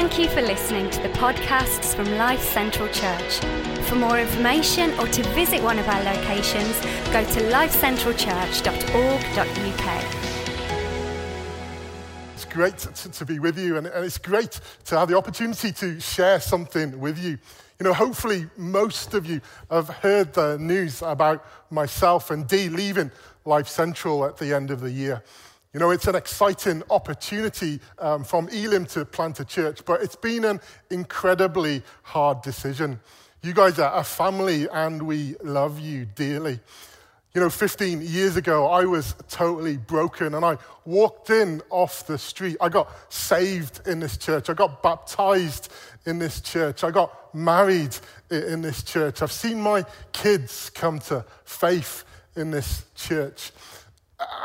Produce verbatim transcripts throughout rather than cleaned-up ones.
Thank you for listening to the podcasts from Life Central Church. For more information or to visit one of our locations, go to life central church dot org dot u k. It's great to be with you, and it's great to have the opportunity to share something with you. You know, hopefully most of you have heard the news about myself and Dee leaving Life Central at the end of the year. You know, it's an exciting opportunity um, from Elim to plant a church, but it's been an incredibly hard decision. You guys are a family, and we love you dearly. You know, fifteen years ago, I was totally broken, and I walked in off the street. I got saved in this church. I got baptized in this church. I got married in this church. I've seen my kids come to faith in this church.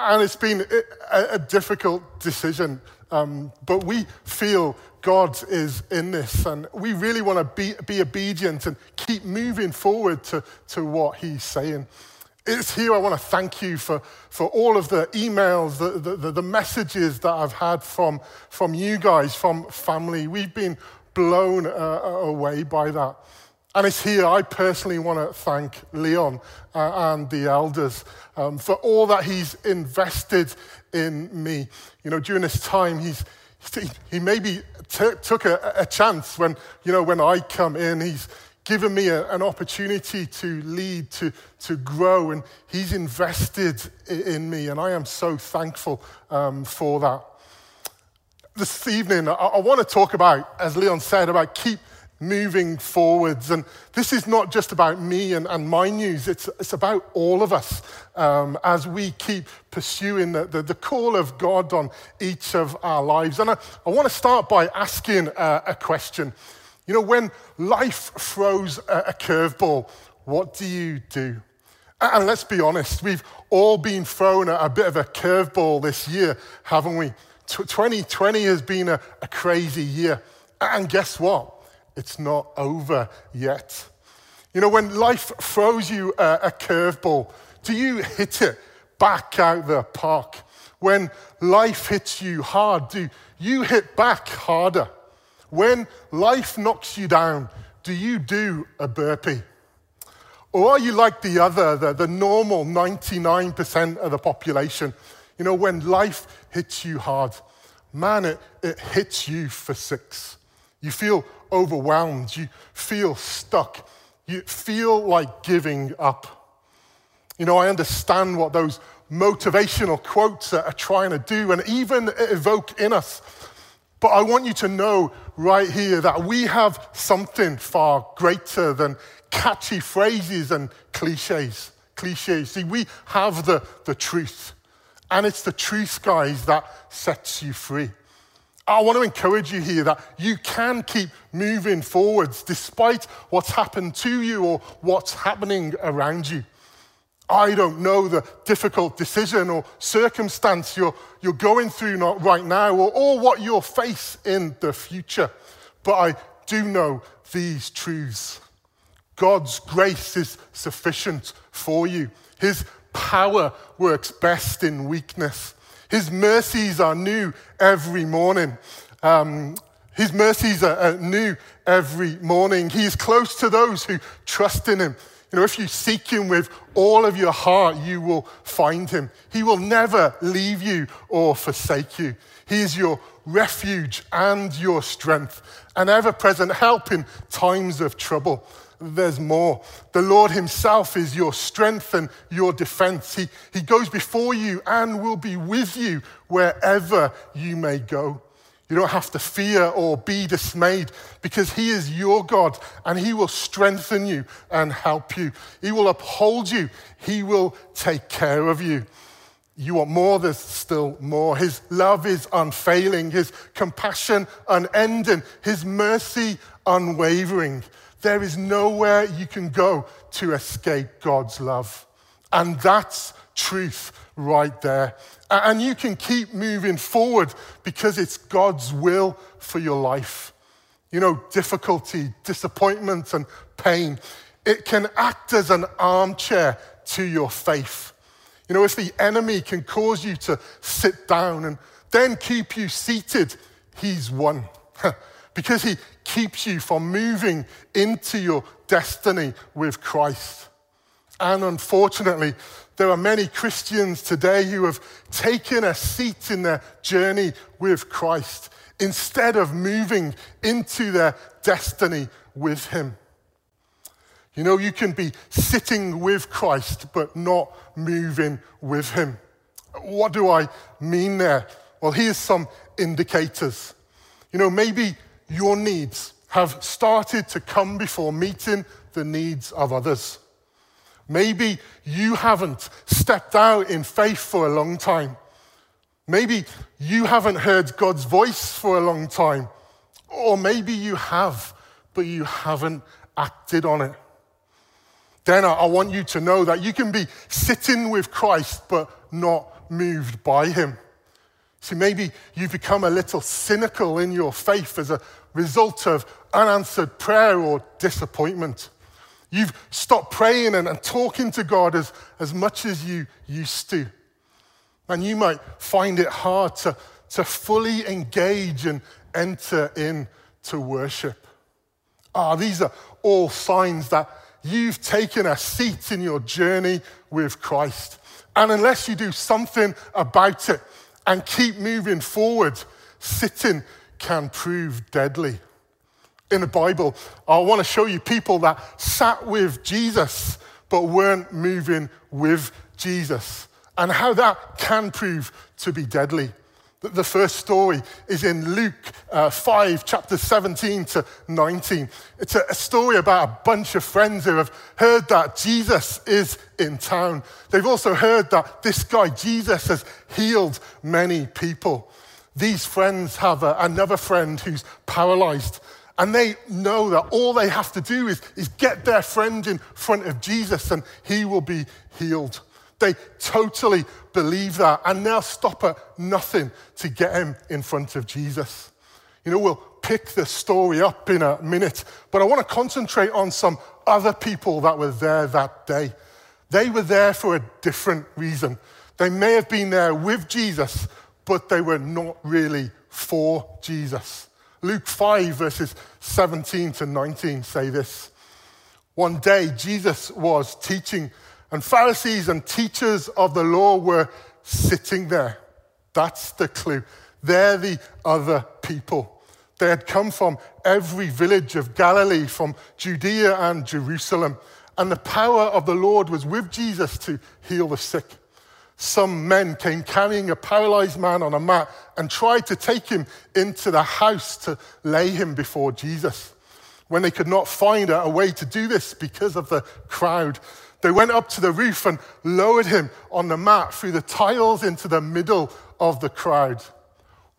And it's been a difficult decision, um, but we feel God is in this, and we really want to be, be obedient and keep moving forward to, to what he's saying. It's here I want to thank you for, for all of the emails, the, the, the messages that I've had from, from you guys, from family. We've been blown uh, away by that. And it's here I personally want to thank Leon uh, and the elders um, for all that he's invested in me. You know, during this time, he's he maybe t- took a, a chance when, you know, when I come in, he's given me a, an opportunity to lead, to, to grow, and he's invested in me, and I am so thankful um, for that. This evening, I, I want to talk about, as Leon said, about keep moving forwards, and this is not just about me and, and my news, it's, it's about all of us um, as we keep pursuing the, the, the call of God on each of our lives. And I, I want to start by asking uh, a question. You know, when life throws a curveball, what do you do? And let's be honest, we've all been thrown a bit of a curveball this year, haven't we? twenty twenty has been a crazy year. And guess what? It's not over yet. You know, when life throws you a curveball, do you hit it back out the park? When life hits you hard, do you hit back harder? When life knocks you down, do you do a burpee? Or are you like the other, the, the normal ninety-nine percent of the population? You know, when life hits you hard, man, it, it hits you for six. You feel overwhelmed. You feel stuck. You feel like giving up. You know, I understand what those motivational quotes are, are trying to do and even evoke in us. But I want you to know right here that we have something far greater than catchy phrases and cliches. Cliches. See, we have the, the truth. And it's the truth, guys, that sets you free. I want to encourage you here that you can keep moving forwards despite what's happened to you or what's happening around you. I don't know the difficult decision or circumstance you're, you're going through not right now or, or what you'll face in the future, but I do know these truths. God's grace is sufficient for you. His power works best in weakness. His mercies are new every morning. Um, his mercies are, are new every morning. He is close to those who trust in him. You know, if you seek him with all of your heart, you will find him. He will never leave you or forsake you. He is your refuge and your strength, an ever-present help in times of trouble. There's more. The Lord himself is your strength and your defense. He, he goes before you and will be with you wherever you may go. You don't have to fear or be dismayed because he is your God and he will strengthen you and help you. He will uphold you. He will take care of you. You want more? There's still more. His love is unfailing. His compassion unending. His mercy unwavering. There is nowhere you can go to escape God's love. And that's truth right there. And you can keep moving forward because it's God's will for your life. You know, difficulty, disappointment, and pain, it can act as an armchair to your faith. You know, if the enemy can cause you to sit down and then keep you seated, he's won. because he keeps you from moving into your destiny with Christ. And unfortunately, there are many Christians today who have taken a seat in their journey with Christ instead of moving into their destiny with him. You know, you can be sitting with Christ but not moving with him. What do I mean there? Well, here's some indicators. You know, maybe your needs have started to come before meeting the needs of others. Maybe you haven't stepped out in faith for a long time. Maybe you haven't heard God's voice for a long time. Or maybe you have, but you haven't acted on it. Then I want you to know that you can be sitting with Christ, but not moved by him. See, maybe you've become a little cynical in your faith as a result of unanswered prayer or disappointment. You've stopped praying and, and talking to God as, as much as you used to. And you might find it hard to, to fully engage and enter in to worship. Ah, these are all signs that you've taken a seat in your journey with Christ. And unless you do something about it and keep moving forward, sitting can prove deadly. In the Bible, I want to show you people that sat with Jesus but weren't moving with Jesus, and how that can prove to be deadly. The first story is in Luke uh, five, chapter seventeen to nineteen. It's a, a story about a bunch of friends who have heard that Jesus is in town. They've also heard that this guy, Jesus, has healed many people. These friends have a, another friend who's paralyzed, and they know that all they have to do is, is get their friend in front of Jesus and he will be healed. They totally believe that, and they'll stop at nothing to get him in front of Jesus. You know, we'll pick the story up in a minute, but I want to concentrate on some other people that were there that day. They were there for a different reason. They may have been there with Jesus, but they were not really for Jesus. Luke five, verses seventeen to nineteen say this. One day, Jesus was teaching, and Pharisees and teachers of the law were sitting there. That's the clue. They're the other people. They had come from every village of Galilee, from Judea and Jerusalem, and the power of the Lord was with Jesus to heal the sick. Some men came carrying a paralyzed man on a mat and tried to take him into the house to lay him before Jesus. When they could not find a way to do this because of the crowd, they went up to the roof and lowered him on the mat through the tiles into the middle of the crowd,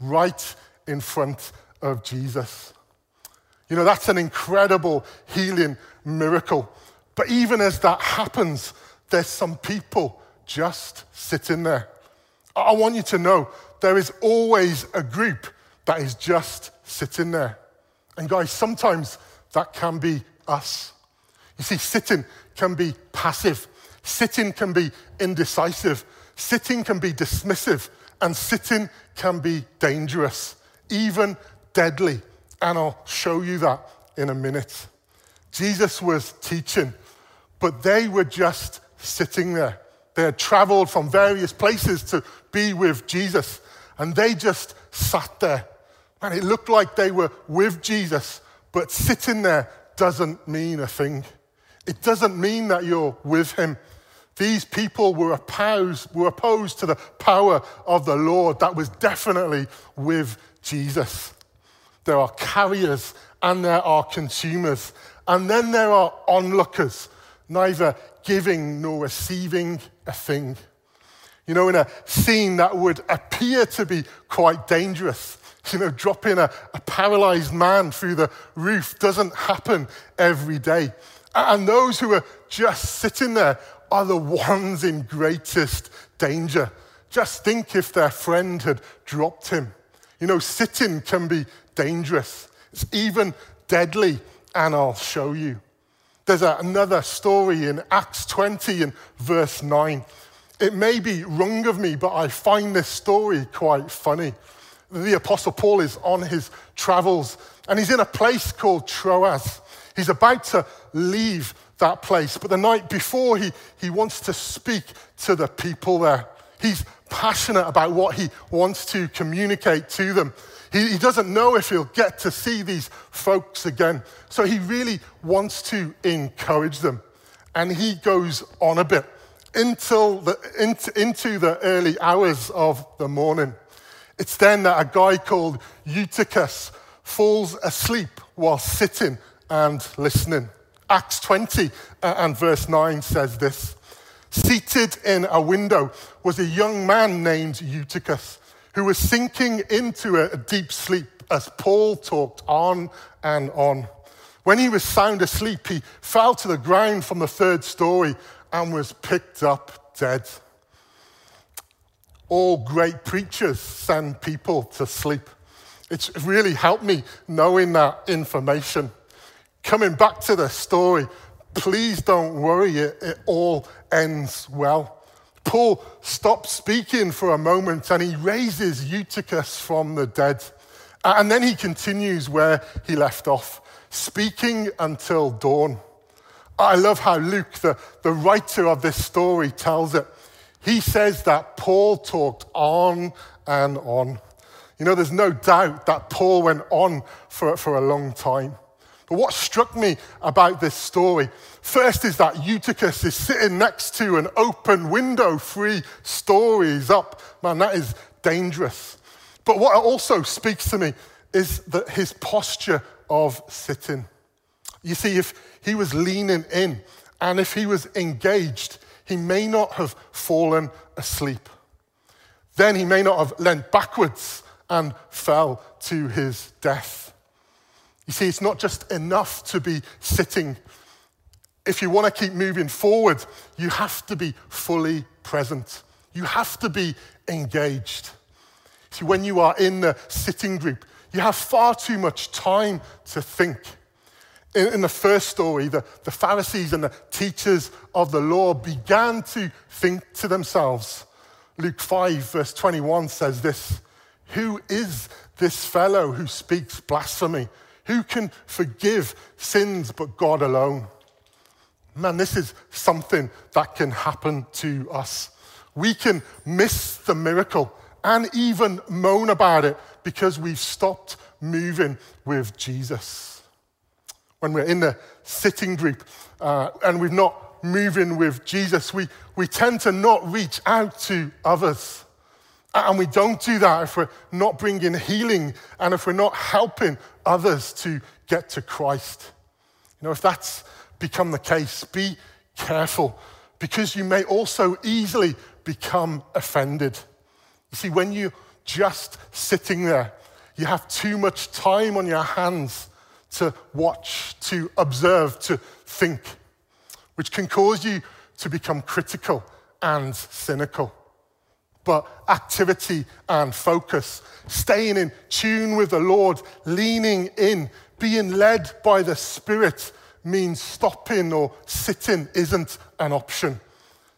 right in front of Jesus. You know, that's an incredible healing miracle. But even as that happens, there's some people just sitting there. I want you to know there is always a group that is just sitting there. And guys, sometimes that can be us. You see, sitting can be passive. Sitting can be indecisive. Sitting can be dismissive. And sitting can be dangerous, even deadly. And I'll show you that in a minute. Jesus was teaching, but they were just sitting there. They had traveled from various places to be with Jesus, and they just sat there. And it looked like they were with Jesus, but sitting there doesn't mean a thing. It doesn't mean that you're with him. These people were opposed, were opposed to the power of the Lord that was definitely with Jesus. There are carriers and there are consumers. And then there are onlookers, neither giving nor receiving a thing. You know, in a scene that would appear to be quite dangerous, you know, dropping a, a paralyzed man through the roof doesn't happen every day. And those who are just sitting there are the ones in greatest danger. Just think if their friend had dropped him. You know, sitting can be dangerous. It's even deadly, and I'll show you. There's a, another story in Acts twenty and verse nine. It may be wrong of me, but I find this story quite funny. The Apostle Paul is on his travels And he's in a place called Troas. He's about to leave that place. But the night before, he, he wants to speak to the people there. He's passionate about what he wants to communicate to them. He, he doesn't know if he'll get to see these folks again. So he really wants to encourage them. And he goes on a bit until the, into, into the early hours of the morning. It's then that a guy called Eutychus falls asleep while sitting and listening. Acts twenty and verse nine says this. Seated in a window was a young man named Eutychus, who was sinking into a deep sleep as Paul talked on and on. When he was sound asleep, he fell to the ground from the third story and was picked up dead. All great preachers send people to sleep. It's really helped me knowing that information. Coming back to the story, please don't worry, it, it all ends well. Paul stops speaking for a moment and he raises Eutychus from the dead. And then he continues where he left off, speaking until dawn. I love how Luke, the, the writer of this story, tells it. He says that Paul talked on and on. You know, there's no doubt that Paul went on for, for a long time. But what struck me about this story, first is that Eutychus is sitting next to an open window three stories up. Man, that is dangerous. But what also speaks to me is that his posture of sitting. You see, if he was leaning in and if he was engaged, he may not have fallen asleep. Then he may not have leant backwards and fell to his death. You see, it's not just enough to be sitting. If you want to keep moving forward, you have to be fully present. You have to be engaged. See, when you are in the sitting group, you have far too much time to think. In, in the first story, the, the Pharisees and the teachers of the law began to think to themselves. Luke five, verse twenty-one says this, "Who is this fellow who speaks blasphemy? Who can forgive sins but God alone?" Man, this is something that can happen to us. We can miss the miracle and even moan about it because we've stopped moving with Jesus. When we're in the sitting group uh, and we're not moving with Jesus, we, we tend to not reach out to others. And we don't do that if we're not bringing healing and if we're not helping others to get to Christ. You know, if that's become the case, be careful because you may also easily become offended. You see, when you're just sitting there, you have too much time on your hands to watch, to observe, to think, which can cause you to become critical and cynical. But activity and focus, staying in tune with the Lord, leaning in, being led by the Spirit means stopping or sitting isn't an option.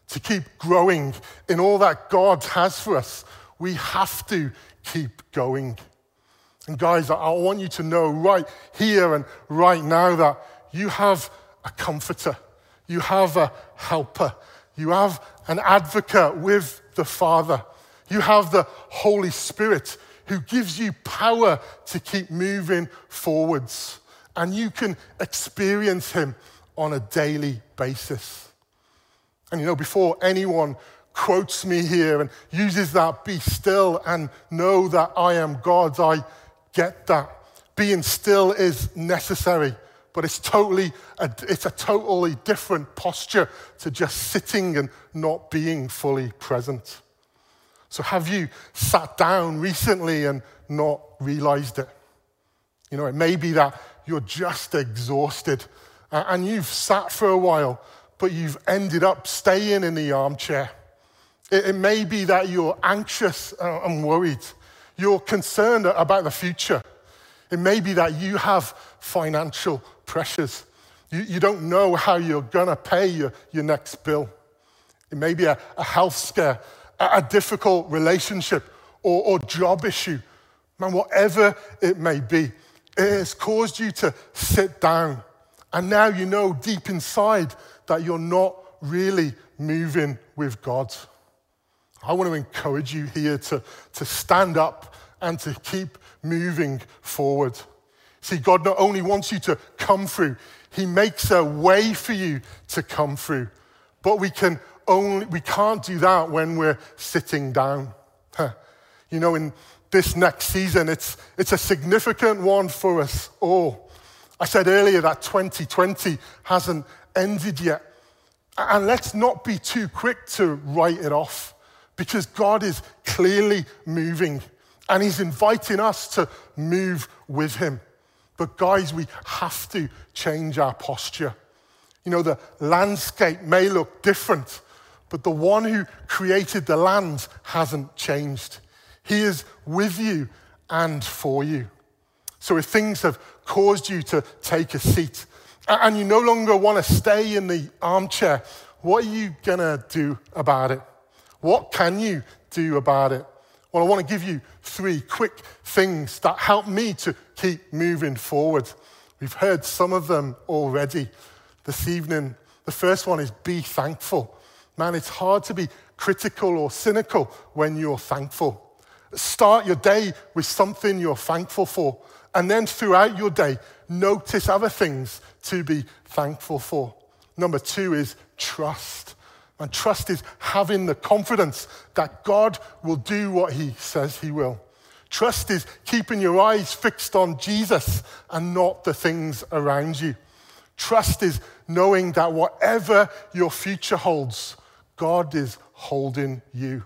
To keep growing in all that God has for us, we have to keep going. And guys, I want you to know right here and right now that you have a comforter, you have a helper, you have an advocate with the Father. You have the Holy Spirit who gives you power to keep moving forwards. And you can experience him on a daily basis. And you know, before anyone quotes me here and uses that, "Be still and know that I am God," I get that. Being still is necessary, but it's totally, a, it's a totally different posture to just sitting and not being fully present. So have you sat down recently and not realized it? You know, it may be that you're just exhausted and you've sat for a while, but you've ended up staying in the armchair. It, it may be that you're anxious and worried. You're concerned about the future. It may be that you have financial pressures. You, you don't know how you're going to pay your, your next bill. It may be a, a health scare, a, a difficult relationship, or, or job issue. Man, whatever it may be, It has caused you to sit down. And now you know deep inside that you're not really moving with God. I want to encourage you here to, to stand up and to keep moving forward. See, God not only wants you to come through, he makes a way for you to come through. But we can only we can't do that when we're sitting down. Huh. You know, in this next season, it's it's a significant one for us all. I said earlier that twenty twenty hasn't ended yet. And let's not be too quick to write it off, because God is clearly moving and he's inviting us to move with him. But guys, we have to change our posture. You know, the landscape may look different, but the one who created the land hasn't changed. He is with you and for you. So if things have caused you to take a seat and you no longer want to stay in the armchair, what are you going to do about it? What can you do about it? Well, I want to give you three quick things that help me to keep moving forward. We've heard some of them already this evening. The first one is be thankful. Man, it's hard to be critical or cynical when you're thankful. Start your day with something you're thankful for. And then throughout your day, notice other things to be thankful for. Number two is trust. And trust is having the confidence that God will do what he says he will. Trust is keeping your eyes fixed on Jesus and not the things around you. Trust is knowing that whatever your future holds, God is holding you.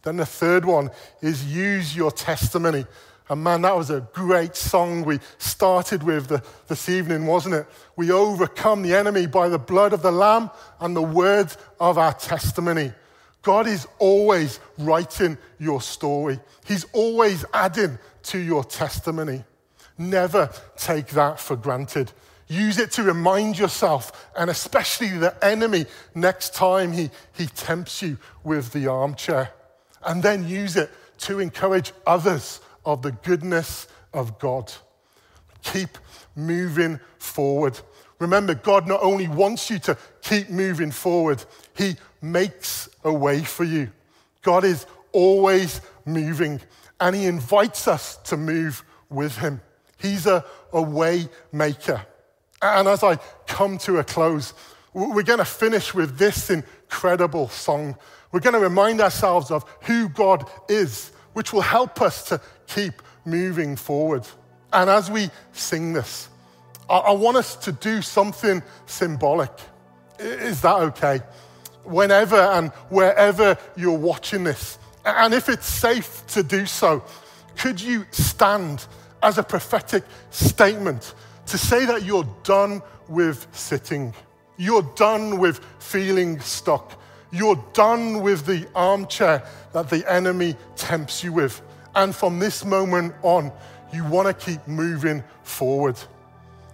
Then the third one is use your testimony. And man, that was a great song we started with the, this evening, wasn't it? We overcome the enemy by the blood of the Lamb and the words of our testimony. God is always writing your story. He's always adding to your testimony. Never take that for granted. Use it to remind yourself, and especially the enemy, next time he, he tempts you with the armchair. And then use it to encourage others of the goodness of God. Keep moving forward. Remember, God not only wants you to keep moving forward, he makes a way for you. God is always moving, and he invites us to move with him. He's a, a way maker. And as I come to a close, we're going to finish with this incredible song. We're going to remind ourselves of who God is, which will help us to keep moving forward. And as we sing this, I want us to do something symbolic. Is that okay? Whenever and wherever you're watching this, and if it's safe to do so, could you stand as a prophetic statement to say that you're done with sitting? You're done with feeling stuck. You're done with the armchair that the enemy tempts you with. And from this moment on, you want to keep moving forward.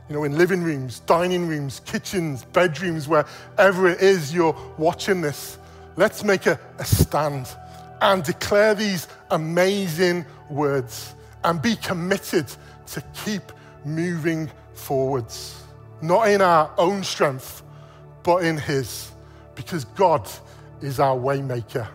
You know, in living rooms, dining rooms, kitchens, bedrooms, wherever it is you're watching this, let's make a, a stand and declare these amazing words and be committed to keep moving forwards. Not in our own strength, but in his, because God is our waymaker.